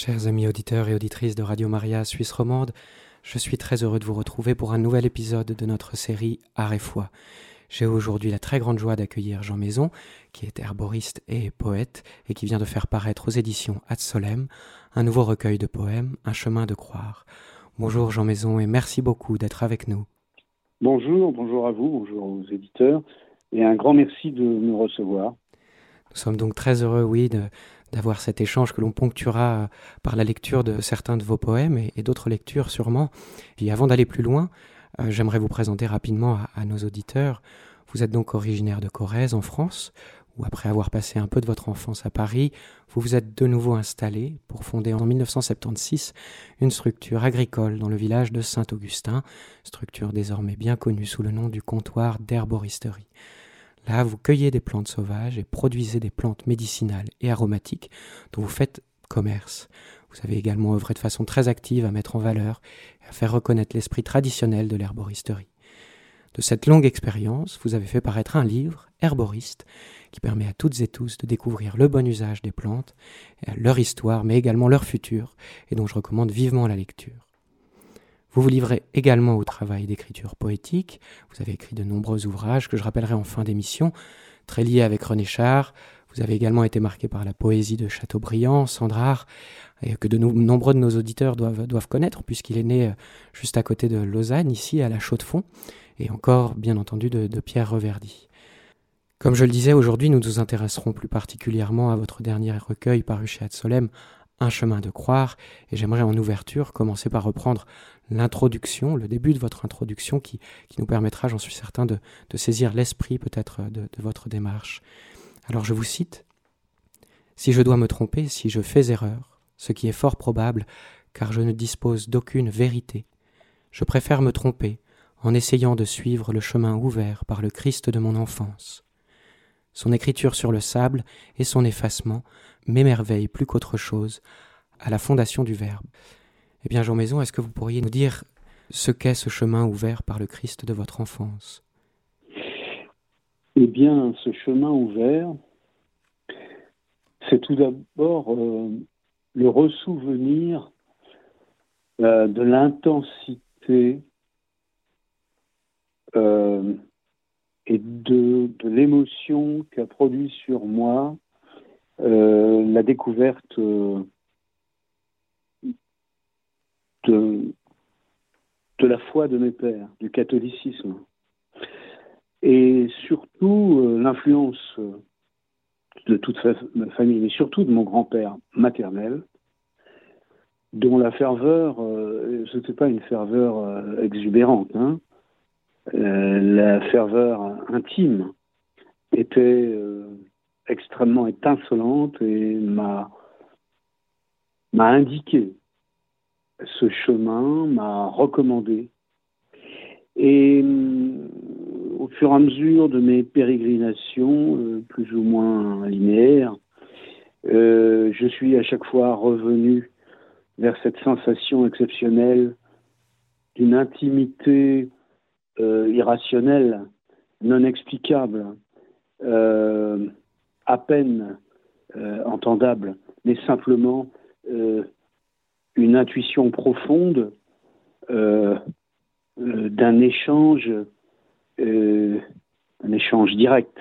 Chers amis auditeurs et auditrices de Radio Maria Suisse Romande, je suis très heureux de vous retrouver pour un nouvel épisode de notre série Art et Foi. J'ai aujourd'hui la très grande joie d'accueillir Jean Maison, qui est herboriste et poète, et qui vient de faire paraître aux éditions Ad Solem un nouveau recueil de poèmes, Un chemin de croire. Bonjour Jean Maison et merci beaucoup d'être avec nous. Bonjour, bonjour à vous, bonjour aux éditeurs, et un grand merci de nous recevoir. Nous sommes donc très heureux, oui, d'avoir cet échange que l'on ponctuera par la lecture de certains de vos poèmes et d'autres lectures sûrement. Et avant d'aller plus loin, j'aimerais vous présenter rapidement à nos auditeurs. Vous êtes donc originaire de Corrèze, en France, où après avoir passé un peu de votre enfance à Paris, vous vous êtes de nouveau installé pour fonder en 1976 une structure agricole dans le village de Saint-Augustin, structure désormais bien connue sous le nom du comptoir d'herboristerie. Là, vous cueillez des plantes sauvages et produisez des plantes médicinales et aromatiques dont vous faites commerce. Vous avez également œuvré de façon très active à mettre en valeur et à faire reconnaître l'esprit traditionnel de l'herboristerie. De cette longue expérience, vous avez fait paraître un livre, Herboriste, qui permet à toutes et tous de découvrir le bon usage des plantes, leur histoire, mais également leur futur, et dont je recommande vivement la lecture. Vous vous livrez également au travail d'écriture poétique. Vous avez écrit de nombreux ouvrages que je rappellerai en fin d'émission, très liés avec René Char. Vous avez également été marqué par la poésie de Châteaubriand, Sandrard, et que de nombreux de nos auditeurs doivent connaître, puisqu'il est né juste à côté de Lausanne, ici à la Chaux-de-Fonds, et encore, bien entendu, de Pierre Reverdy. Comme je le disais, aujourd'hui, nous nous intéresserons plus particulièrement à votre dernier recueil paru chez Ad Solem, Un chemin de croire, et j'aimerais en ouverture commencer par reprendre l'introduction, le début de votre introduction qui nous permettra, j'en suis certain, de saisir l'esprit peut-être de votre démarche. Alors je vous cite « Si je dois me tromper, si je fais erreur, ce qui est fort probable, car je ne dispose d'aucune vérité, je préfère me tromper en essayant de suivre le chemin ouvert par le Christ de mon enfance. Son écriture sur le sable et son effacement m'émerveillent plus qu'autre chose à la fondation du Verbe. » Eh bien Jean Maison, est-ce que vous pourriez nous dire ce qu'est ce chemin ouvert par le Christ de votre enfance ? Eh bien, ce chemin ouvert, c'est tout d'abord le ressouvenir de l'intensité et de l'émotion qu'a produit sur moi la découverte de la foi de mes pères, du catholicisme, et surtout l'influence de toute ma famille, mais surtout de mon grand-père maternel, dont la ferveur, c'était pas une ferveur exubérante, hein, la ferveur intime était extrêmement étincelante et m'a indiqué ce chemin, m'a recommandé. Et au fur et à mesure de mes pérégrinations, plus ou moins linéaires, je suis à chaque fois revenu vers cette sensation exceptionnelle d'une intimité irrationnelle, non explicable, à peine entendable, mais simplement une intuition profonde d'un échange, un échange direct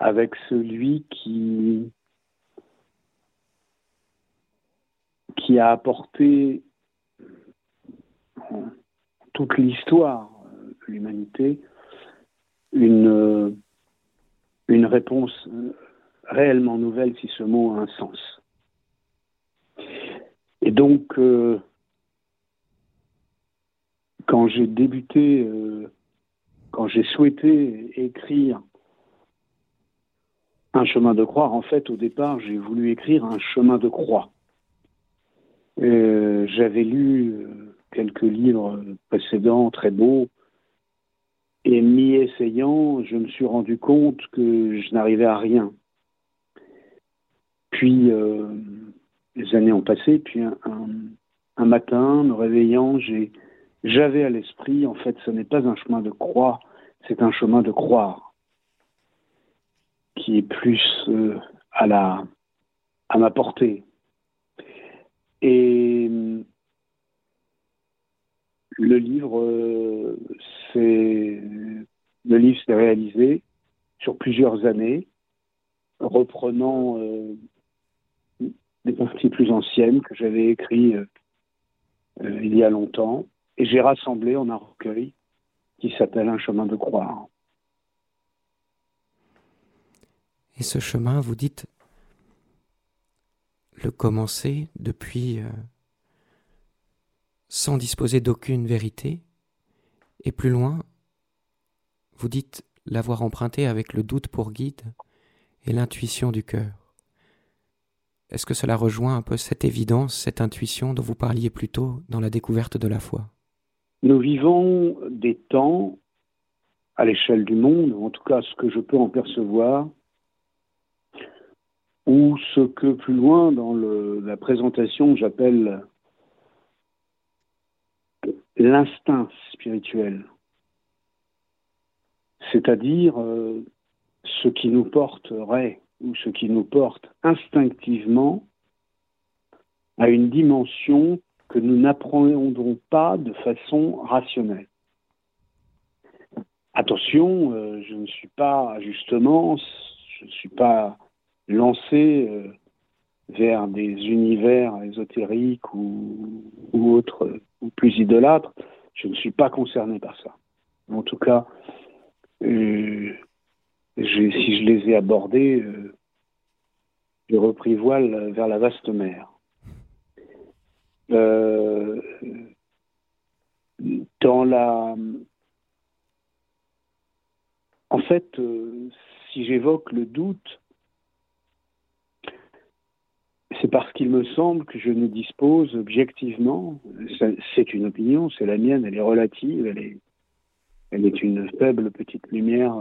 avec celui qui a apporté toute l'histoire de l'humanité une réponse réellement nouvelle, si ce mot a un sens. Et donc, quand j'ai débuté, quand j'ai souhaité écrire un chemin de croire, en fait, au départ, j'ai voulu écrire un chemin de croix. J'avais lu quelques livres précédents, très beaux, et m'y essayant, je me suis rendu compte que je n'arrivais à rien. Puis, les années ont passé, puis un matin, me réveillant, j'avais à l'esprit, en fait, ce n'est pas un chemin de croix, c'est un chemin de croire, qui est plus à ma portée, Et le livre s'est réalisé sur plusieurs années, reprenant des parties plus anciennes que j'avais écrites il y a longtemps, et j'ai rassemblé en un recueil qui s'appelle « Un chemin de croire ». Et ce chemin, vous dites, le commencer depuis sans disposer d'aucune vérité, et plus loin, vous dites l'avoir emprunté avec le doute pour guide et l'intuition du cœur. Est-ce que cela rejoint un peu cette évidence, cette intuition dont vous parliez plus tôt dans la découverte de la foi ? Nous vivons des temps, à l'échelle du monde, en tout cas ce que je peux en percevoir, ou ce que plus loin dans la présentation j'appelle l'instinct spirituel, c'est-à-dire ce qui nous porterait ou ce qui nous porte instinctivement à une dimension que nous n'appréhendons pas de façon rationnelle. Attention, je ne suis pas lancé vers des univers ésotériques ou autres, ou plus idolâtres, je ne suis pas concerné par ça. En tout cas, si je les ai abordés, j'ai repris voile vers la vaste mer. En fait, si j'évoque le doute, c'est parce qu'il me semble que je ne dispose objectivement, c'est une opinion, c'est la mienne, elle est relative, elle est une faible petite lumière,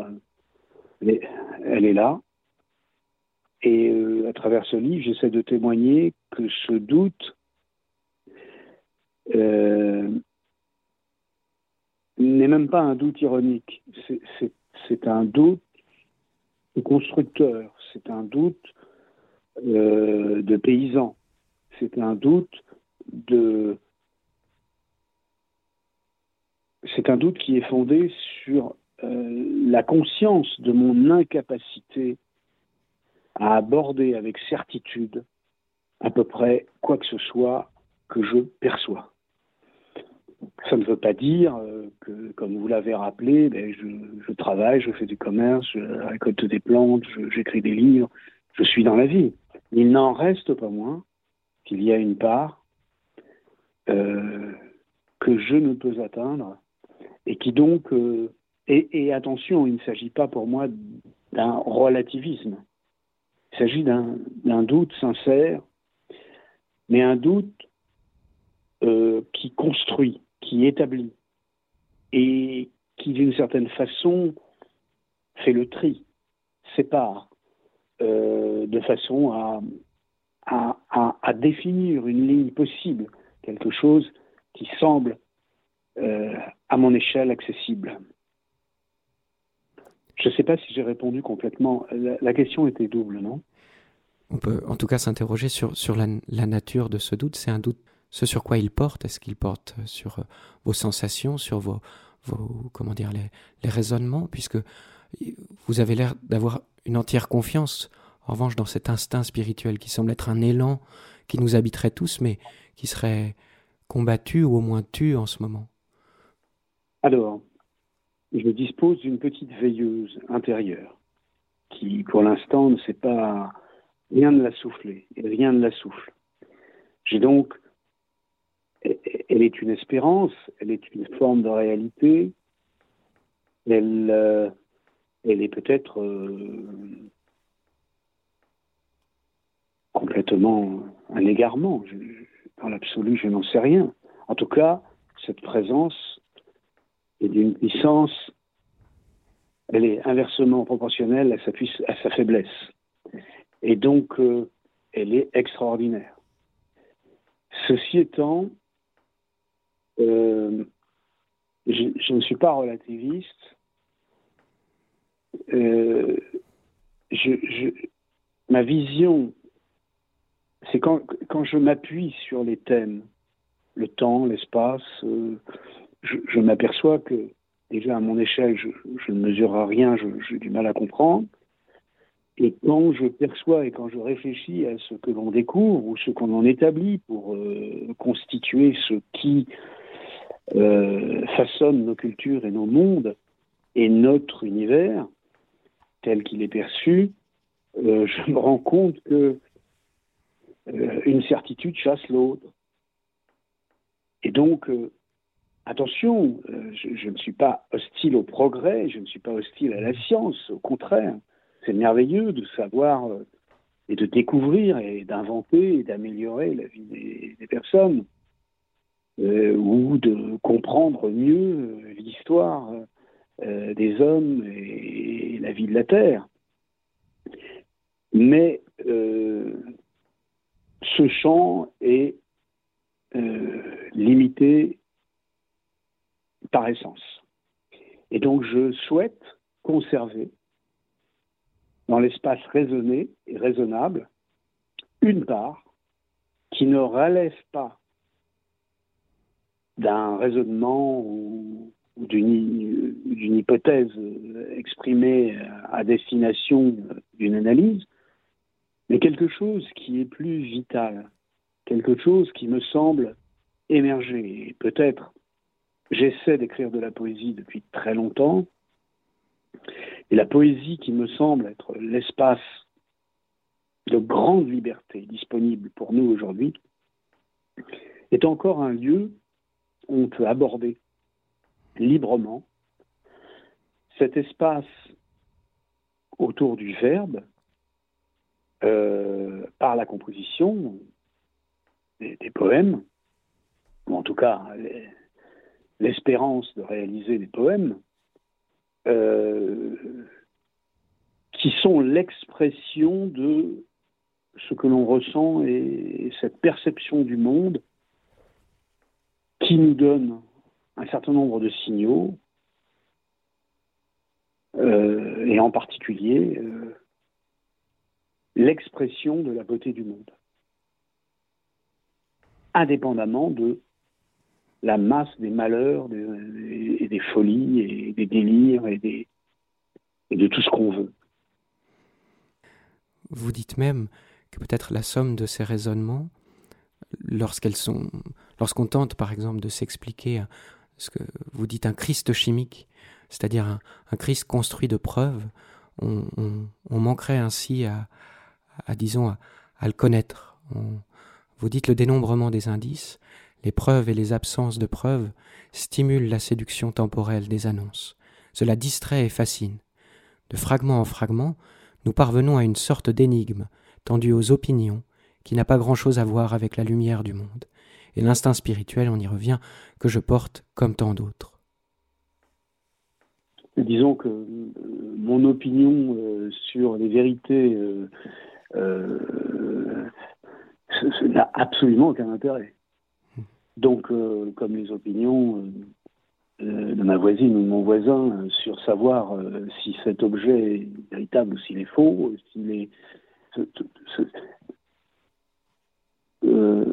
elle est là. Et à travers ce livre, j'essaie de témoigner que ce doute n'est même pas un doute ironique, c'est un doute constructeur, c'est un doute de paysans. C'est un doute qui est fondé sur la conscience de mon incapacité à aborder avec certitude à peu près quoi que ce soit que je perçois. Ça ne veut pas dire que, comme vous l'avez rappelé, je travaille, je fais du commerce, je récolte des plantes, j'écris des livres, je suis dans la vie. Il n'en reste pas moins qu'il y a une part que je ne peux atteindre et qui donc... et attention, il ne s'agit pas pour moi d'un relativisme. Il s'agit d'un doute sincère, mais un doute qui construit, qui établit et qui, d'une certaine façon, fait le tri, sépare. De façon à définir une ligne possible, quelque chose qui semble, à mon échelle, accessible. Je ne sais pas si j'ai répondu complètement. La question était double, non ? On peut en tout cas s'interroger sur la nature de ce doute. C'est un doute, ce sur quoi il porte. Est-ce qu'il porte sur vos sensations, sur vos comment dire, les raisonnements, puisque vous avez l'air d'avoir une entière confiance, en revanche, dans cet instinct spirituel qui semble être un élan qui nous habiterait tous, mais qui serait combattu ou au moins tu en ce moment. Alors, je dispose d'une petite veilleuse intérieure qui, pour l'instant, ne sait pas... Rien ne l'a soufflé, et rien ne la souffle. J'ai donc... Elle est une espérance, elle est une forme de réalité, elle est peut-être complètement un égarement. Dans l'absolu, je n'en sais rien. En tout cas, cette présence est d'une puissance, elle est inversement proportionnelle à sa faiblesse. Et donc, elle est extraordinaire. Ceci étant, je ne suis pas relativiste. Ma vision c'est quand je m'appuie sur les thèmes, le temps, l'espace, je m'aperçois que déjà à mon échelle, je ne mesure à rien, j'ai du mal à comprendre. Et quand je perçois et quand je réfléchis à ce que l'on découvre ou ce qu'on en établit pour constituer ce qui façonne nos cultures et nos mondes et notre univers tel qu'il est perçu, je me rends compte que une certitude chasse l'autre. Et donc, attention, je ne suis pas hostile au progrès, je ne suis pas hostile à la science, au contraire. C'est merveilleux de savoir et de découvrir et d'inventer et d'améliorer la vie des personnes ou de comprendre mieux l'histoire des hommes et la vie de la Terre. Mais ce champ est limité par essence. Et donc je souhaite conserver dans l'espace raisonné et raisonnable, une part qui ne relève pas d'un raisonnement ou d'une hypothèse exprimée à destination d'une analyse, mais quelque chose qui est plus vital, quelque chose qui me semble émerger. Et peut-être, j'essaie d'écrire de la poésie depuis très longtemps, et la poésie qui me semble être l'espace de grande liberté disponible pour nous aujourd'hui est encore un lieu où on peut aborder librement cet espace autour du verbe par la composition des poèmes, ou en tout cas l'espérance de réaliser des poèmes, qui sont l'expression de ce que l'on ressent et cette perception du monde qui nous donne un certain nombre de signaux et en particulier l'expression de la beauté du monde, indépendamment de la masse des malheurs et des folies et des délires et de tout ce qu'on veut. Vous dites même que peut-être la somme de ces raisonnements, lorsqu'on tente par exemple de s'expliquer ce que vous dites un Christ chimique, c'est-à-dire un Christ construit de preuves, on manquerait ainsi à le connaître. Vous dites le dénombrement des indices. Les preuves et les absences de preuves stimulent la séduction temporelle des annonces. Cela distrait et fascine. De fragment en fragment, nous parvenons à une sorte d'énigme, tendue aux opinions, qui n'a pas grand-chose à voir avec la lumière du monde. Et l'instinct spirituel, on y revient, que je porte comme tant d'autres. Disons que mon opinion sur les vérités n'a absolument aucun intérêt. Donc, comme les opinions de ma voisine ou de mon voisin sur savoir si cet objet est véritable ou s'il est faux, s'il est... La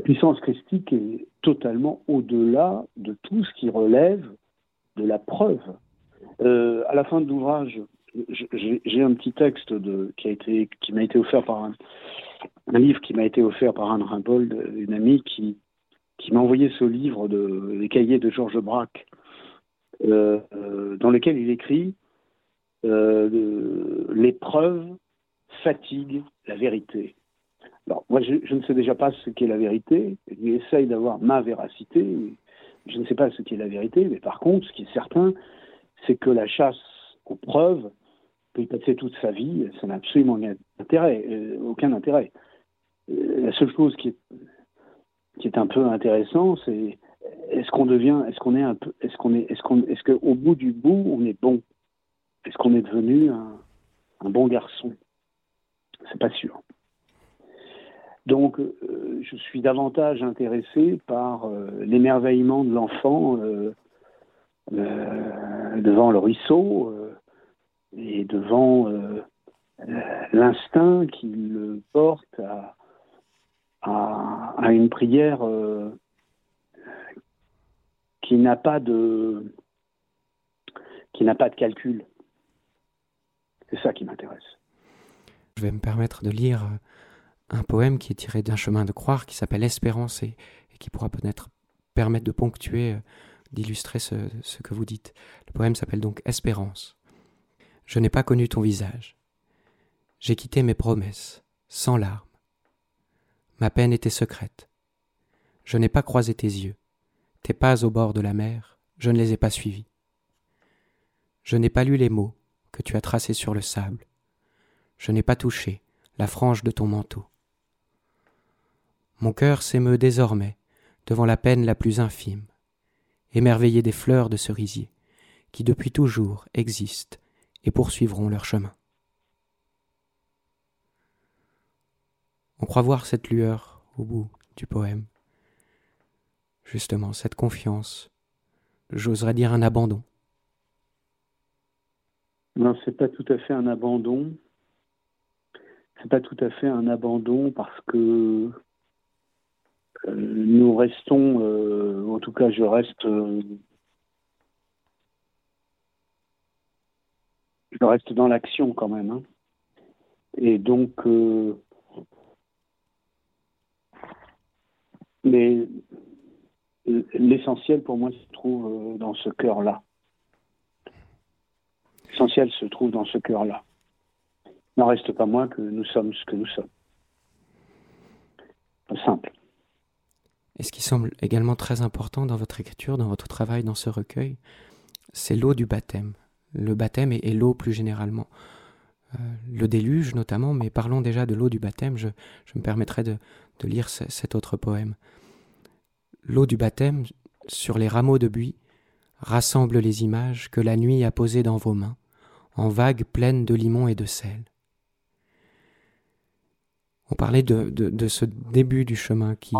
puissance christique est totalement au-delà de tout ce qui relève de la preuve. À la fin de l'ouvrage, j'ai un petit texte qui m'a été offert par un livre qui m'a été offert par Anne Rimbold, une amie qui m'a envoyé ce livre les cahiers de Georges Braque, dans lequel il écrit « L'épreuve fatigue la vérité ». Alors, moi, je ne sais déjà pas ce qu'est la vérité, j'essaye d'avoir ma véracité, je ne sais pas ce qu'est la vérité, mais par contre, ce qui est certain, c'est que la chasse aux preuves peut y passer toute sa vie, ça n'a absolument aucun intérêt. La seule chose qui est un peu intéressante, c'est est-ce qu'au bout du bout, on est bon? Est-ce qu'on est devenu un bon garçon? C'est pas sûr. Donc, je suis davantage intéressé par l'émerveillement de l'enfant devant le ruisseau, et devant l'instinct qui le porte à une prière qui n'a pas de calcul. C'est ça qui m'intéresse. Je vais me permettre de lire un poème qui est tiré d'un chemin de croire qui s'appelle Espérance et qui pourra peut-être permettre de ponctuer, d'illustrer ce que vous dites. Le poème s'appelle donc Espérance. Je n'ai pas connu ton visage. J'ai quitté mes promesses, sans larmes. Ma peine était secrète. Je n'ai pas croisé tes yeux. Tes pas au bord de la mer, je ne les ai pas suivis. Je n'ai pas lu les mots que tu as tracés sur le sable. Je n'ai pas touché la frange de ton manteau. Mon cœur s'émeut désormais devant la peine la plus infime, émerveillé des fleurs de cerisier qui depuis toujours existent et poursuivront leur chemin. On croit voir cette lueur au bout du poème. Justement, cette confiance, j'oserais dire un abandon. Non, c'est pas tout à fait un abandon. C'est pas tout à fait un abandon parce que nous restons, en tout cas je reste, dans l'action quand même. Hein. Et donc, mais l'essentiel pour moi se trouve dans ce cœur-là. L'essentiel se trouve dans ce cœur-là. N'en reste pas moins que nous sommes ce que nous sommes. Simple. Et ce qui semble également très important dans votre écriture, dans votre travail, dans ce recueil, c'est l'eau du baptême. Le baptême et l'eau plus généralement. Le déluge notamment, mais parlons déjà de l'eau du baptême. Je me permettrai de lire cet autre poème. L'eau du baptême, sur les rameaux de buis, rassemble les images que la nuit a posées dans vos mains, en vagues pleines de limon et de sel. On parlait de ce début du chemin qui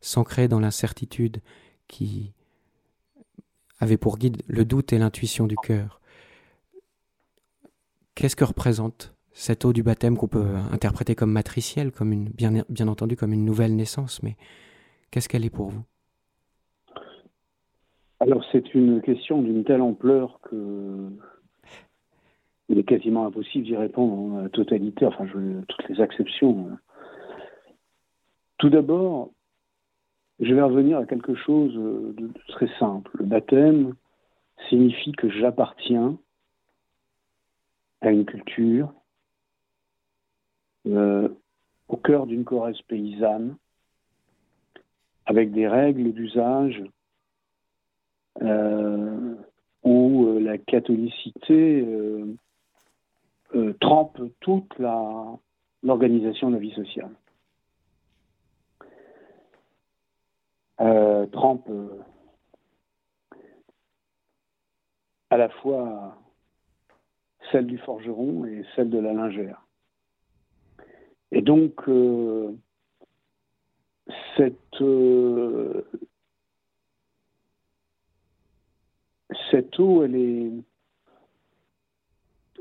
s'ancrait dans l'incertitude, qui avait pour guide le doute et l'intuition du cœur. Qu'est-ce que représente cette eau du baptême qu'on peut interpréter comme matricielle, comme bien entendu comme une nouvelle naissance, mais qu'est-ce qu'elle est pour vous ? Alors c'est une question d'une telle ampleur que il est quasiment impossible d'y répondre en totalité, enfin toutes les acceptions. Tout d'abord, je vais revenir à quelque chose de très simple. Le baptême signifie que j'appartiens à une culture, au cœur d'une Corrèze paysanne, avec des règles d'usage où la catholicité trempe toute l'organisation de la vie sociale. Trempe à la fois celle du forgeron et celle de la lingère. Et donc, cette eau, elle est...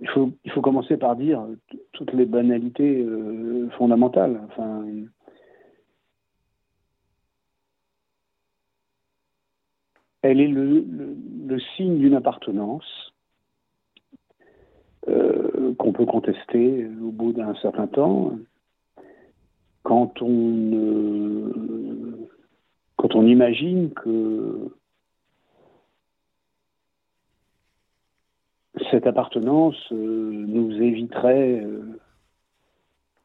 Il faut commencer par dire toutes les banalités fondamentales. Enfin, elle est le signe d'une appartenance qu'on peut contester au bout d'un certain temps. Quand on imagine que cette appartenance nous éviterait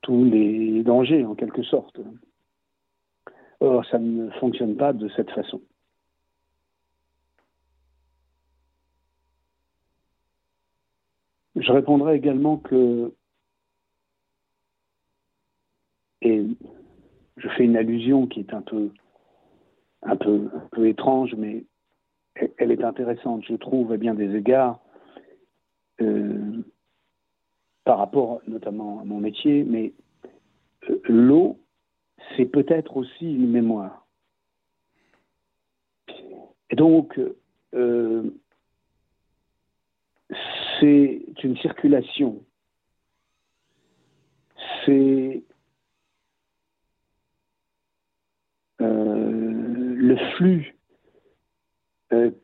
tous les dangers, en quelque sorte. Or, ça ne fonctionne pas de cette façon. Je répondrai également que, et je fais une allusion qui est un peu étrange, mais elle est intéressante, je trouve, à bien des égards, par rapport notamment à mon métier, mais l'eau, c'est peut-être aussi une mémoire. Et donc, c'est une circulation c'est le flux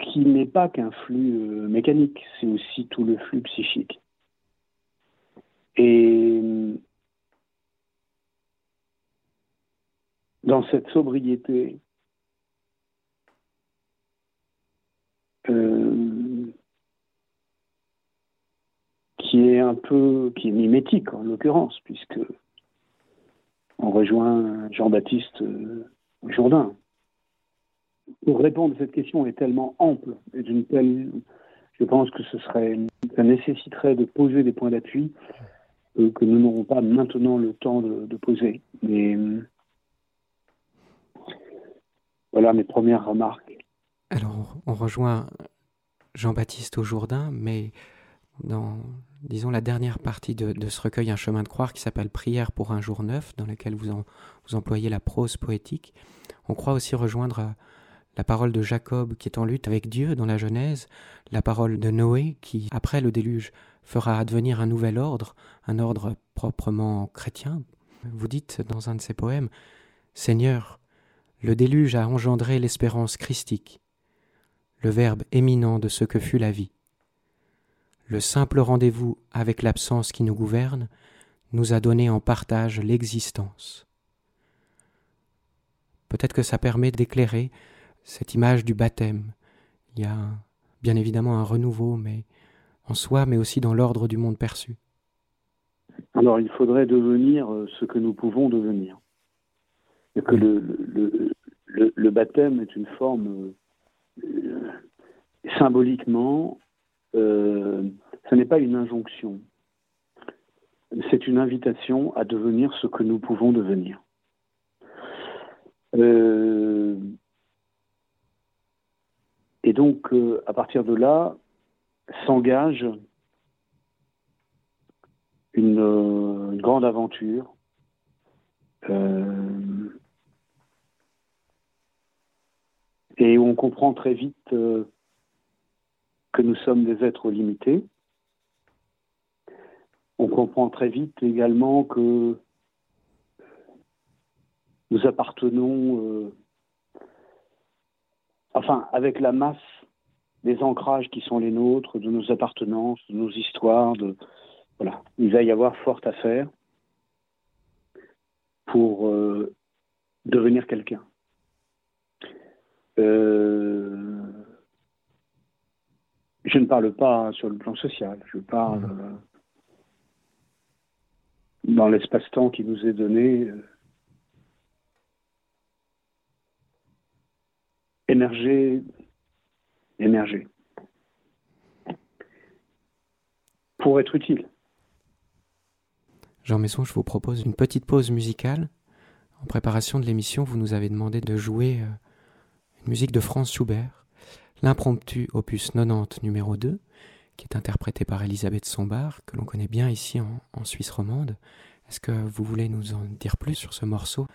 qui n'est pas qu'un flux mécanique, c'est aussi tout le flux psychique. Et dans cette sobriété, qui est mimétique en l'occurrence, puisque on rejoint Jean-Baptiste au Jourdain. Pour répondre à cette question est tellement ample et d'une telle, je pense que ça nécessiterait de poser des points d'appui que nous n'aurons pas maintenant le temps de poser. Mais voilà mes premières remarques. Alors, on rejoint Jean-Baptiste au Jourdain, mais dans, disons, la dernière partie de ce recueil, Un chemin de croire, qui s'appelle Prière pour un jour neuf, dans laquelle vous employez la prose poétique, on croit aussi rejoindre la parole de Jacob qui est en lutte avec Dieu dans la Genèse, la parole de Noé qui, après le déluge, fera advenir un nouvel ordre, un ordre proprement chrétien. Vous dites dans un de ses poèmes, « Seigneur, le déluge a engendré l'espérance christique, le verbe éminent de ce que fut la vie. Le simple rendez-vous avec l'absence qui nous gouverne nous a donné en partage l'existence. » Peut-être que ça permet d'éclairer cette image du baptême. Il y a bien évidemment un renouveau, mais en soi, mais aussi dans l'ordre du monde perçu. Alors, il faudrait devenir ce que nous pouvons devenir. Et que le baptême est une forme symboliquement, ce n'est pas une injonction, c'est une invitation à devenir ce que nous pouvons devenir. Et donc, à partir de là, s'engage une grande aventure et on comprend très vite que nous sommes des êtres limités. On comprend très vite également que nous appartenons, avec la masse des ancrages qui sont les nôtres, de nos appartenances, de nos histoires, il va y avoir fort à faire pour devenir quelqu'un. Je ne parle pas sur le plan social, je parle dans l'espace-temps qui nous est donné, émerger pour être utile. Jean Maison, je vous propose une petite pause musicale. En préparation de l'émission, vous nous avez demandé de jouer une musique de Franz Schubert, l'impromptu opus 90 numéro 2, qui est interprété par Elisabeth Sombart, que l'on connaît bien ici en Suisse romande. Est-ce que vous voulez nous en dire plus sur ce morceau ?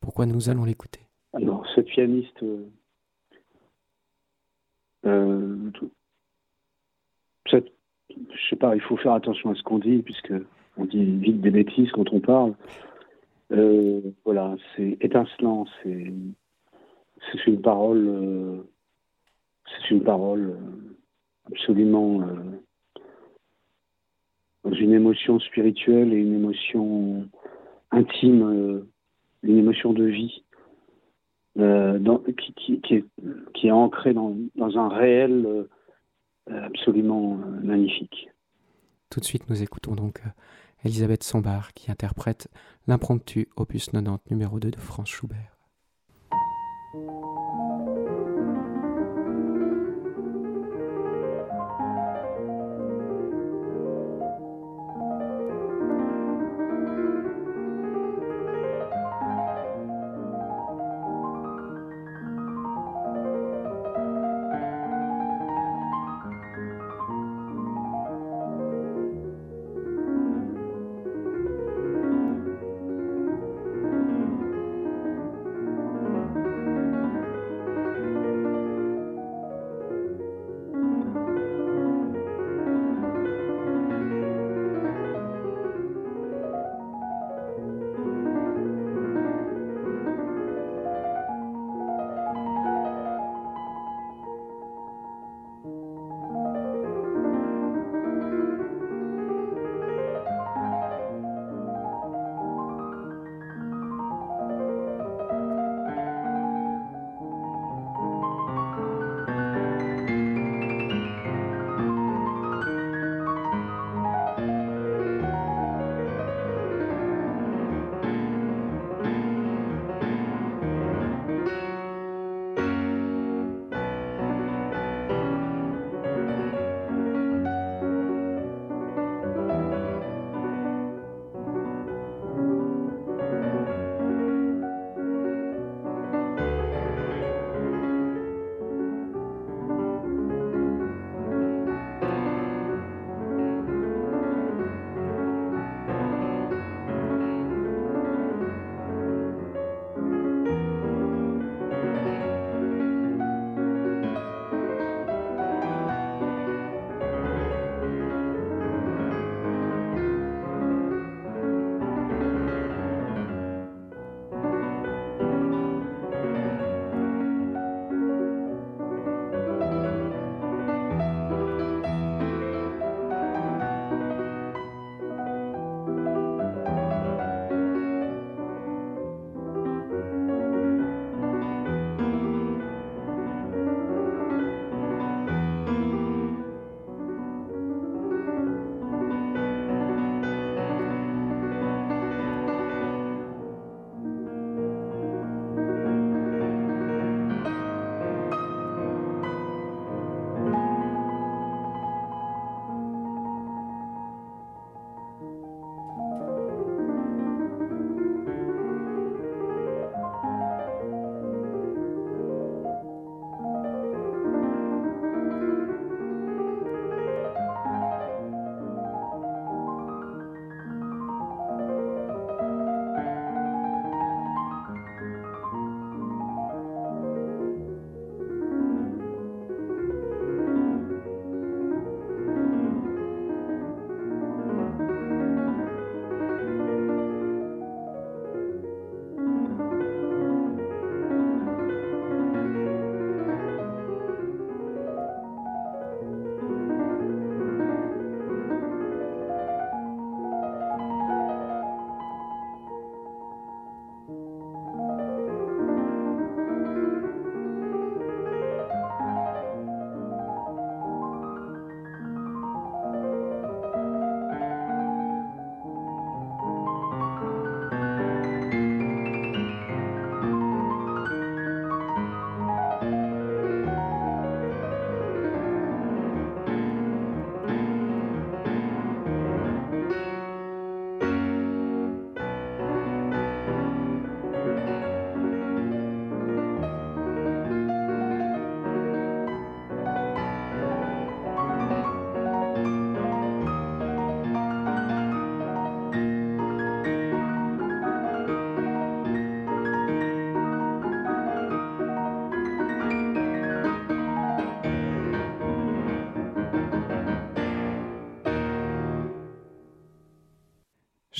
Pourquoi nous allons l'écouter ? Alors, ce pianiste il faut faire attention à ce qu'on dit, puisque on dit vite des bêtises quand on parle. C'est étincelant, c'est une parole... C'est une parole absolument dans une émotion spirituelle et une émotion intime, une émotion de vie qui est ancrée dans un réel absolument magnifique. Tout de suite, nous écoutons donc Elisabeth Sombart qui interprète l'impromptu opus 90 numéro 2 de Franz Schubert.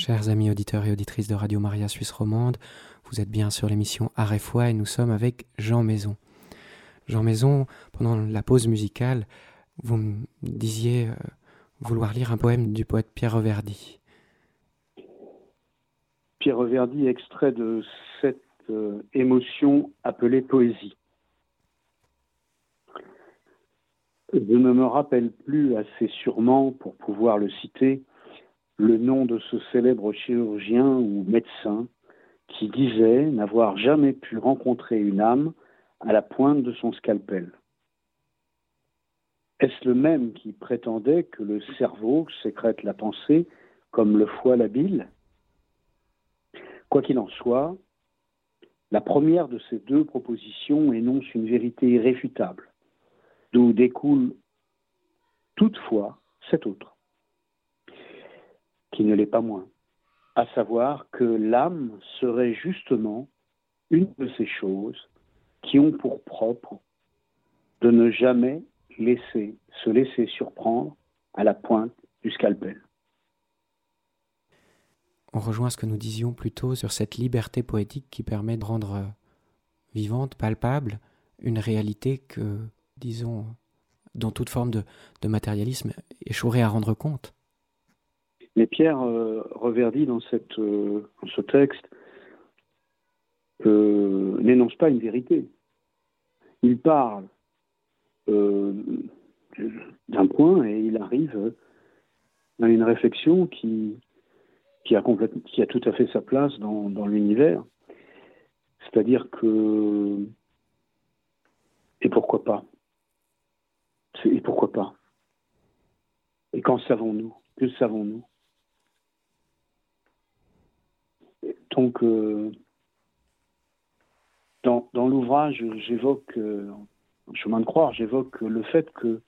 Chers amis auditeurs et auditrices de Radio Maria Suisse Romande, vous êtes bien sur l'émission Art et Foi et nous sommes avec Jean Maison. Jean Maison, pendant la pause musicale, vous me disiez vouloir lire un poème du poète Pierre Reverdy. Pierre Reverdy, extrait de cette émotion appelée poésie. Je ne me rappelle plus assez sûrement pour pouvoir le citer, le nom de ce célèbre chirurgien ou médecin qui disait n'avoir jamais pu rencontrer une âme à la pointe de son scalpel. Est-ce le même qui prétendait que le cerveau sécrète la pensée comme le foie la bile ? Quoi qu'il en soit, la première de ces deux propositions énonce une vérité irréfutable, d'où découle toutefois cette autre, qui ne l'est pas moins, à savoir que l'âme serait justement une de ces choses qui ont pour propre de ne jamais se laisser surprendre à la pointe du scalpel. On rejoint ce que nous disions plus tôt sur cette liberté poétique qui permet de rendre vivante, palpable, une réalité que, disons, dans toute forme de matérialisme, échouerait à rendre compte. Mais Pierre Reverdy, dans ce texte, n'énonce pas une vérité. Il parle d'un point et il arrive à une réflexion qui a tout à fait sa place dans l'univers. C'est-à-dire que... Et pourquoi pas ? Et pourquoi pas ? Et qu'en savons-nous ? Que savons-nous ? Donc, dans l'ouvrage, j'évoque, Un chemin de croire, j'évoque le fait que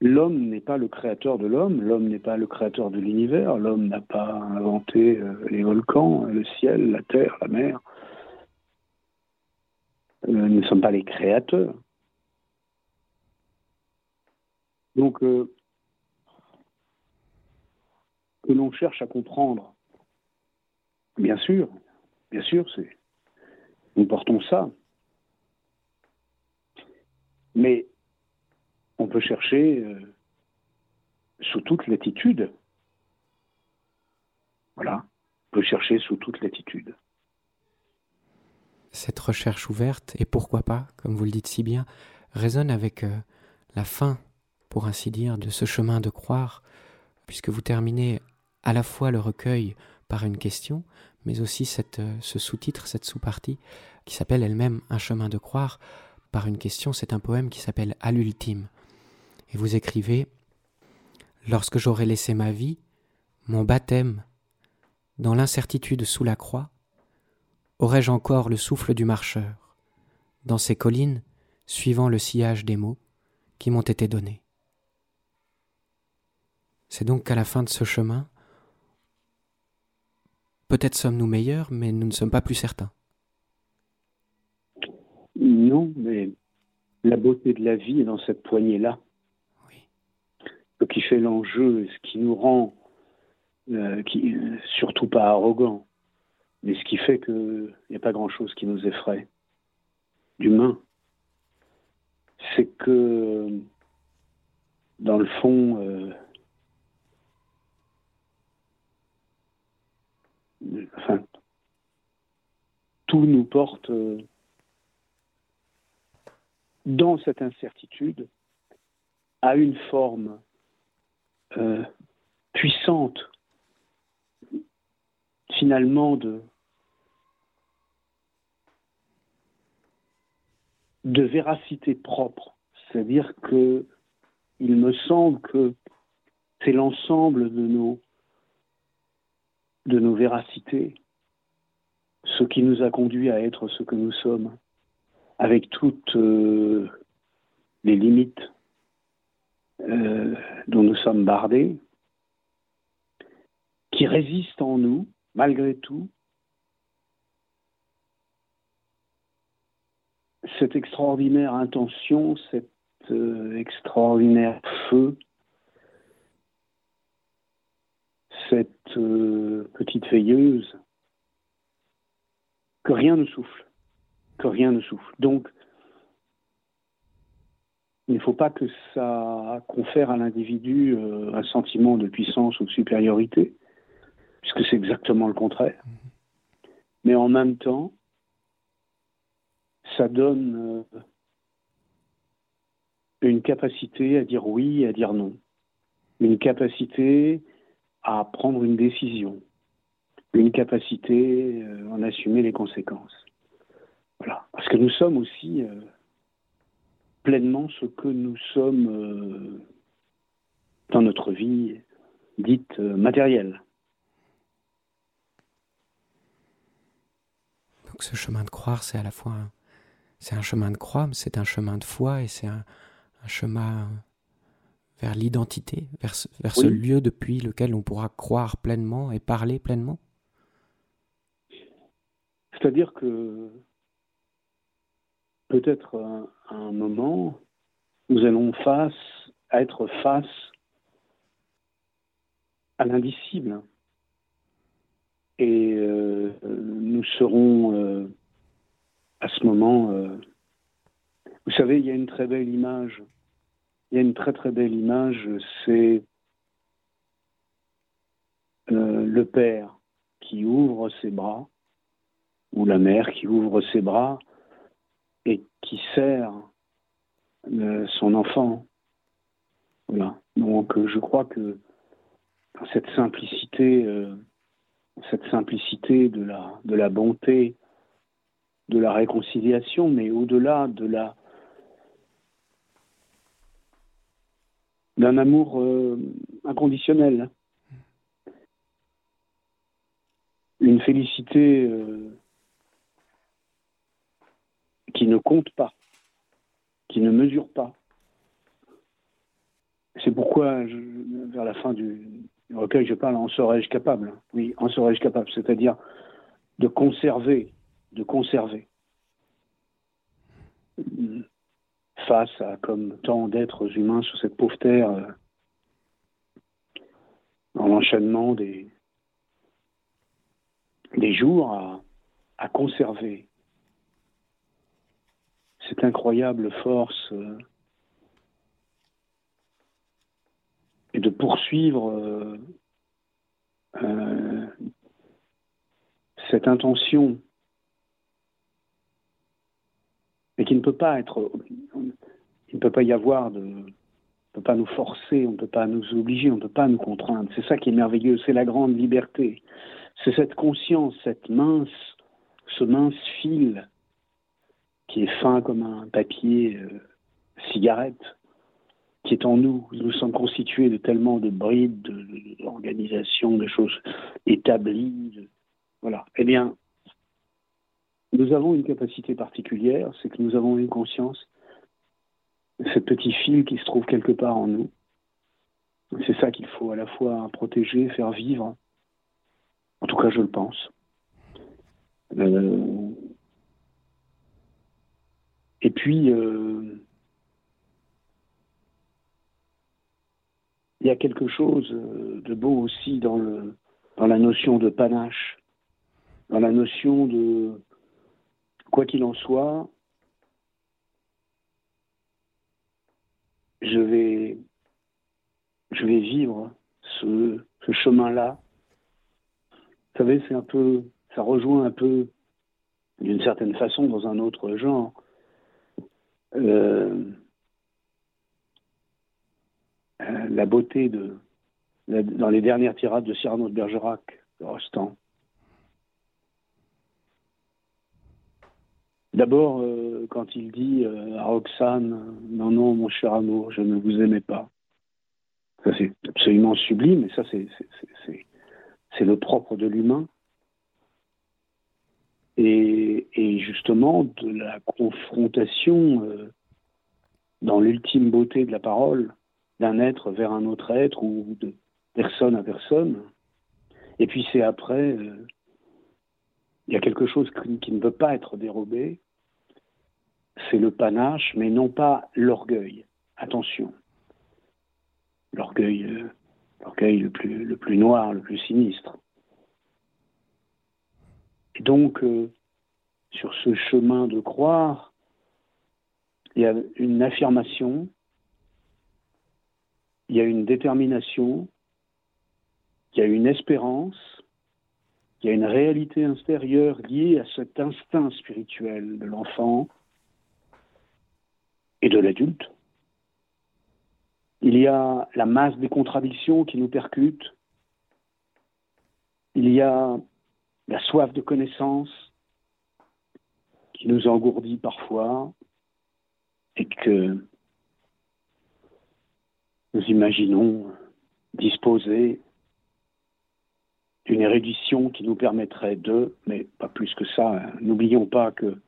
l'homme n'est pas le créateur de l'homme, l'homme n'est pas le créateur de l'univers, l'homme n'a pas inventé les volcans, le ciel, la terre, la mer. Nous ne sommes pas les créateurs. Donc, que l'on cherche à comprendre, bien sûr, nous portons ça. Mais on peut chercher sous toute latitude. Voilà, on peut chercher sous toute latitude. Cette recherche ouverte, et pourquoi pas, comme vous le dites si bien, résonne avec la fin, pour ainsi dire, de ce chemin de croire, puisque vous terminez à la fois le recueil par une question, mais aussi ce sous-titre, cette sous-partie, qui s'appelle elle-même « Un chemin de croire », par une question, c'est un poème qui s'appelle « À l'ultime ». Et vous écrivez « Lorsque j'aurai laissé ma vie, mon baptême, dans l'incertitude sous la croix, aurais-je encore le souffle du marcheur, dans ces collines, suivant le sillage des mots qui m'ont été donnés. » C'est donc qu'à la fin de ce chemin, peut-être sommes-nous meilleurs, mais nous ne sommes pas plus certains. Non, mais la beauté de la vie est dans cette poignée-là. Oui. Ce qui fait l'enjeu, ce qui nous rend surtout pas arrogants, mais ce qui fait qu'il n'y a pas grand-chose qui nous effraie d'humain. C'est que, dans le fond, tout nous porte... dans cette incertitude, à une forme puissante, finalement, de véracité propre. C'est-à-dire que il me semble que c'est l'ensemble de nos véracités, ce qui nous a conduit à être ce que nous sommes, avec toutes les limites dont nous sommes bardés, qui résistent en nous, malgré tout, cette extraordinaire intention, cet extraordinaire feu cette petite veilleuse que rien ne souffle, Donc, il ne faut pas que ça confère à l'individu un sentiment de puissance ou de supériorité, puisque c'est exactement le contraire. Mais en même temps, ça donne une capacité à dire oui et à dire non. Une capacité à prendre une décision. Une capacité à en assumer les conséquences. Voilà. Parce que nous sommes aussi pleinement ce que nous sommes dans notre vie dite matérielle. Donc ce chemin de croire, c'est à la fois c'est un chemin de croix, mais c'est un chemin de foi et c'est un chemin vers l'identité, vers oui. Ce lieu depuis lequel on pourra croire pleinement et parler pleinement. C'est-à-dire que peut-être à un moment, nous allons être face à l'indicible et nous serons à ce moment, vous savez, il y a une très très belle image, c'est le père qui ouvre ses bras, ou la mère qui ouvre ses bras et qui serre son enfant. Voilà. Donc je crois que cette simplicité de la bonté, de la réconciliation, mais au-delà d'un amour inconditionnel. Une félicité qui ne compte pas, qui ne mesure pas. C'est pourquoi, vers la fin du recueil, je parle « en serais-je capable ». Oui, « en serais-je capable », c'est-à-dire de conserver face à comme tant d'êtres humains sur cette pauvre terre dans l'enchaînement des jours à conserver cette incroyable force et de poursuivre cette intention mais qui ne peut pas être, il ne peut pas y avoir de, on ne peut pas nous forcer, on ne peut pas nous obliger, on ne peut pas nous contraindre. C'est ça qui est merveilleux, c'est la grande liberté. C'est cette conscience, ce mince fil qui est fin comme un papier cigarette, qui est en nous. Nous sommes constitués de tellement de brides, d'organisations, de choses établies. Voilà. Eh bien, nous avons une capacité particulière, c'est que nous avons une conscience, ce petit fil qui se trouve quelque part en nous. C'est ça qu'il faut à la fois protéger, faire vivre. En tout cas, je le pense. Et puis, il y a quelque chose de beau aussi dans la notion de panache, dans la notion de... Quoi qu'il en soit, je vais vivre ce chemin-là. Vous savez, c'est un peu, ça rejoint un peu, d'une certaine façon, dans un autre genre, la beauté dans les dernières tirades de Cyrano de Bergerac, de Rostand. D'abord, quand il dit à Roxane « Non, mon cher amour, je ne vous aimais pas ». Ça, c'est absolument sublime, et ça, c'est le propre de l'humain. Et justement, de la confrontation dans l'ultime beauté de la parole, d'un être vers un autre être, ou de personne à personne. Et puis c'est après, il y a quelque chose qui ne peut pas être dérobé, c'est le panache, mais non pas l'orgueil. Attention. L'orgueil l'orgueil le plus noir, le plus sinistre. Et donc, sur ce chemin de croire, il y a une affirmation, il y a une détermination, il y a une espérance, il y a une réalité intérieure liée à cet instinct spirituel de l'enfant et de l'adulte. Il y a la masse des contradictions qui nous percutent. Il y a la soif de connaissance qui nous engourdit parfois et que nous imaginons disposer d'une érudition qui nous permettrait de, mais pas plus que ça, n'oublions pas que,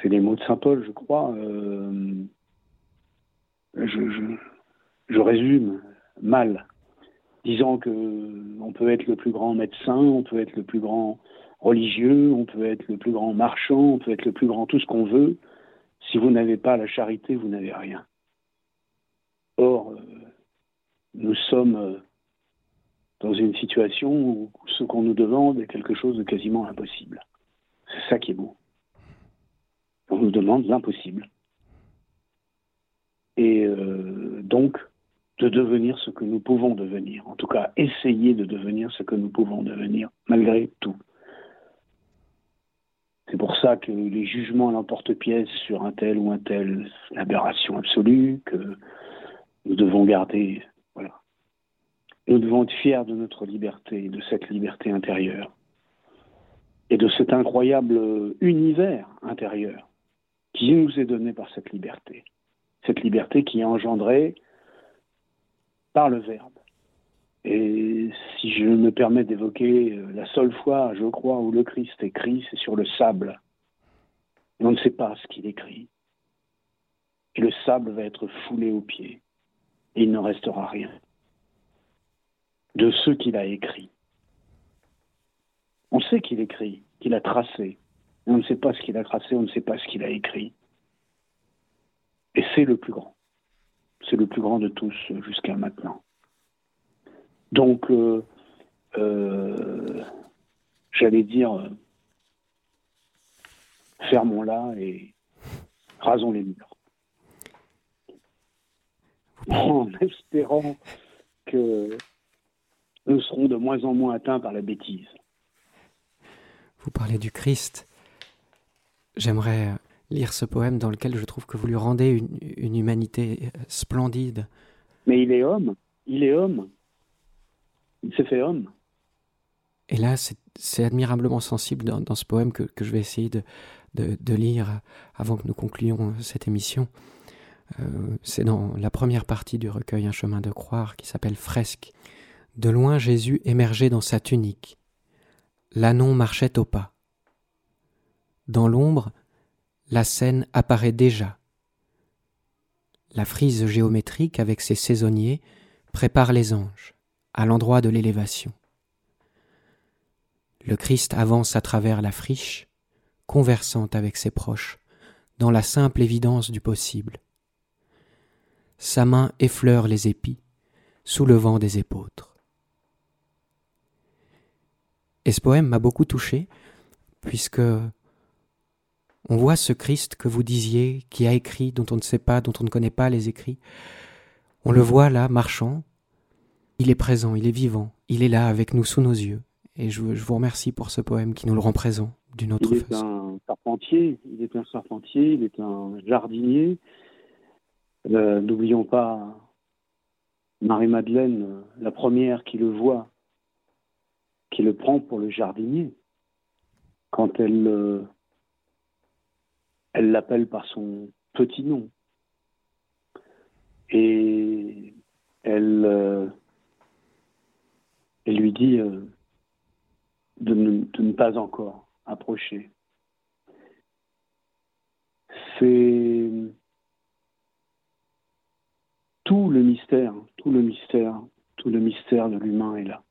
c'est les mots de saint Paul, je crois, je résume mal, disant qu'on peut être le plus grand médecin, on peut être le plus grand religieux, on peut être le plus grand marchand, on peut être le plus grand tout ce qu'on veut. Si vous n'avez pas la charité, vous n'avez rien. Or, nous sommes dans une situation où ce qu'on nous demande est quelque chose de quasiment impossible. C'est ça qui est beau. On nous demande l'impossible. Et donc, de devenir ce que nous pouvons devenir. En tout cas, essayer de devenir ce que nous pouvons devenir, malgré tout. C'est pour ça que les jugements à l'emporte-pièce sur un tel ou un tel, c'est une aberration absolue, que nous devons garder. Voilà. Nous devons être fiers de notre liberté, de cette liberté intérieure, et de cet incroyable univers intérieur qui nous est donné par cette liberté. Cette liberté qui est engendrée par le Verbe. Et si je me permets d'évoquer la seule fois, je crois, où le Christ écrit, c'est sur le sable. Et on ne sait pas ce qu'il écrit. Et le sable va être foulé aux pieds. Et il n'en restera rien de ce qu'il a écrit. On sait qu'il écrit, qu'il a tracé. Et on ne sait pas ce qu'il a tracé, on ne sait pas ce qu'il a écrit. Et c'est le plus grand. C'est le plus grand de tous jusqu'à maintenant. Donc, j'allais dire, fermons-la et rasons les murs. En espérant que nous serons de moins en moins atteints par la bêtise. Vous parlez du Christ. J'aimerais lire ce poème dans lequel je trouve que vous lui rendez une humanité splendide. Mais il est homme, il est homme. Il s'est fait homme. Et là, c'est admirablement sensible dans ce poème que je vais essayer de lire avant que nous concluions cette émission. C'est dans la première partie du recueil Un chemin de croire qui s'appelle Fresque. De loin, Jésus émergeait dans sa tunique. L'ânon marchait au pas. Dans l'ombre, la scène apparaît déjà. La frise géométrique avec ses saisonniers prépare les anges à l'endroit de l'élévation. Le Christ avance à travers la friche, conversant avec ses proches, dans la simple évidence du possible. Sa main effleure les épis, soulevant des épôtres. Et ce poème m'a beaucoup touché, puisque on voit ce Christ que vous disiez, qui a écrit, dont on ne sait pas, dont on ne connaît pas les écrits. On le voit là, marchant. Il est présent, il est vivant, il est là avec nous sous nos yeux. Et je vous remercie pour ce poème qui nous le rend présent d'une autre façon. Il est un charpentier, il est un jardinier. N'oublions pas Marie-Madeleine, la première qui le voit, qui le prend pour le jardinier. Quand elle l'appelle par son petit nom. Et elle lui dit de ne pas encore approcher. C'est tout le mystère de l'humain est là.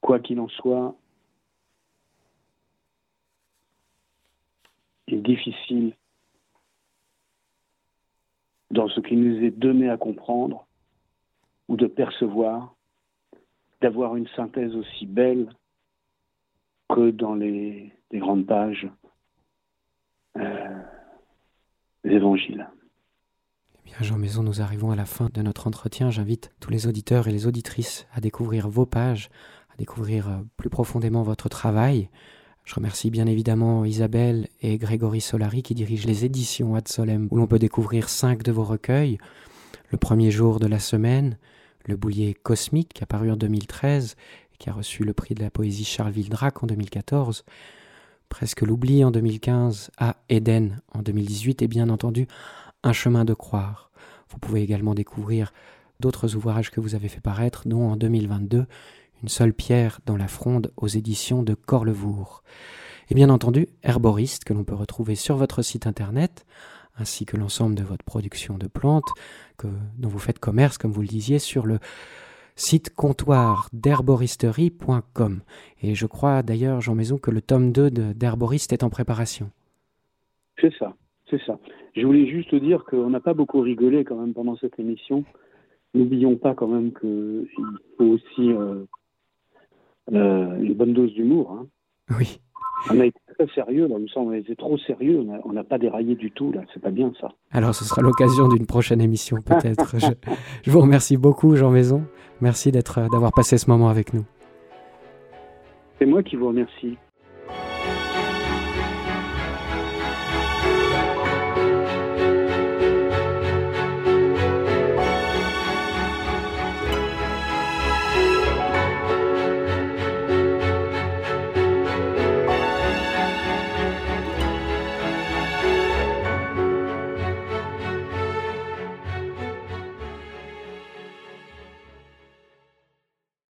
Quoi qu'il en soit, il est difficile dans ce qui nous est donné à comprendre ou de percevoir, d'avoir une synthèse aussi belle que dans les grandes pages des Évangiles. Eh bien, Jean Maison, nous arrivons à la fin de notre entretien. J'invite tous les auditeurs et les auditrices à découvrir vos pages, à découvrir plus profondément votre travail. Je remercie bien évidemment Isabelle et Grégory Solari qui dirigent les éditions Ad Solem, où l'on peut découvrir 5 de vos recueils. Le premier jour de la semaine, Le Boulier cosmique, qui est paru en 2013 et qui a reçu le prix de la poésie Charles Vildrac en 2014, Presque l'oubli en 2015, à Éden en 2018 et bien entendu Un chemin de croire. Vous pouvez également découvrir d'autres ouvrages que vous avez fait paraître, dont en 2022, Une seule pierre dans la fronde aux éditions de Corlevour. Et bien entendu, Herboriste, que l'on peut retrouver sur votre site internet, ainsi que l'ensemble de votre production de plantes, dont vous faites commerce, comme vous le disiez, sur le site comptoir d'herboristerie.com. Et je crois d'ailleurs, Jean Maison, que le tome 2 d'Herboriste est en préparation. C'est ça. Je voulais juste dire qu'on n'a pas beaucoup rigolé quand même pendant cette émission. N'oublions pas quand même qu'il faut aussi... une bonne dose d'humour. Hein. Oui. On a été très sérieux, là, il me semble, on a été trop sérieux, on n'a pas déraillé du tout, là, c'est pas bien ça. Alors ce sera l'occasion d'une prochaine émission peut-être. Je vous remercie beaucoup, Jean Maison, merci d'avoir passé ce moment avec nous. C'est moi qui vous remercie.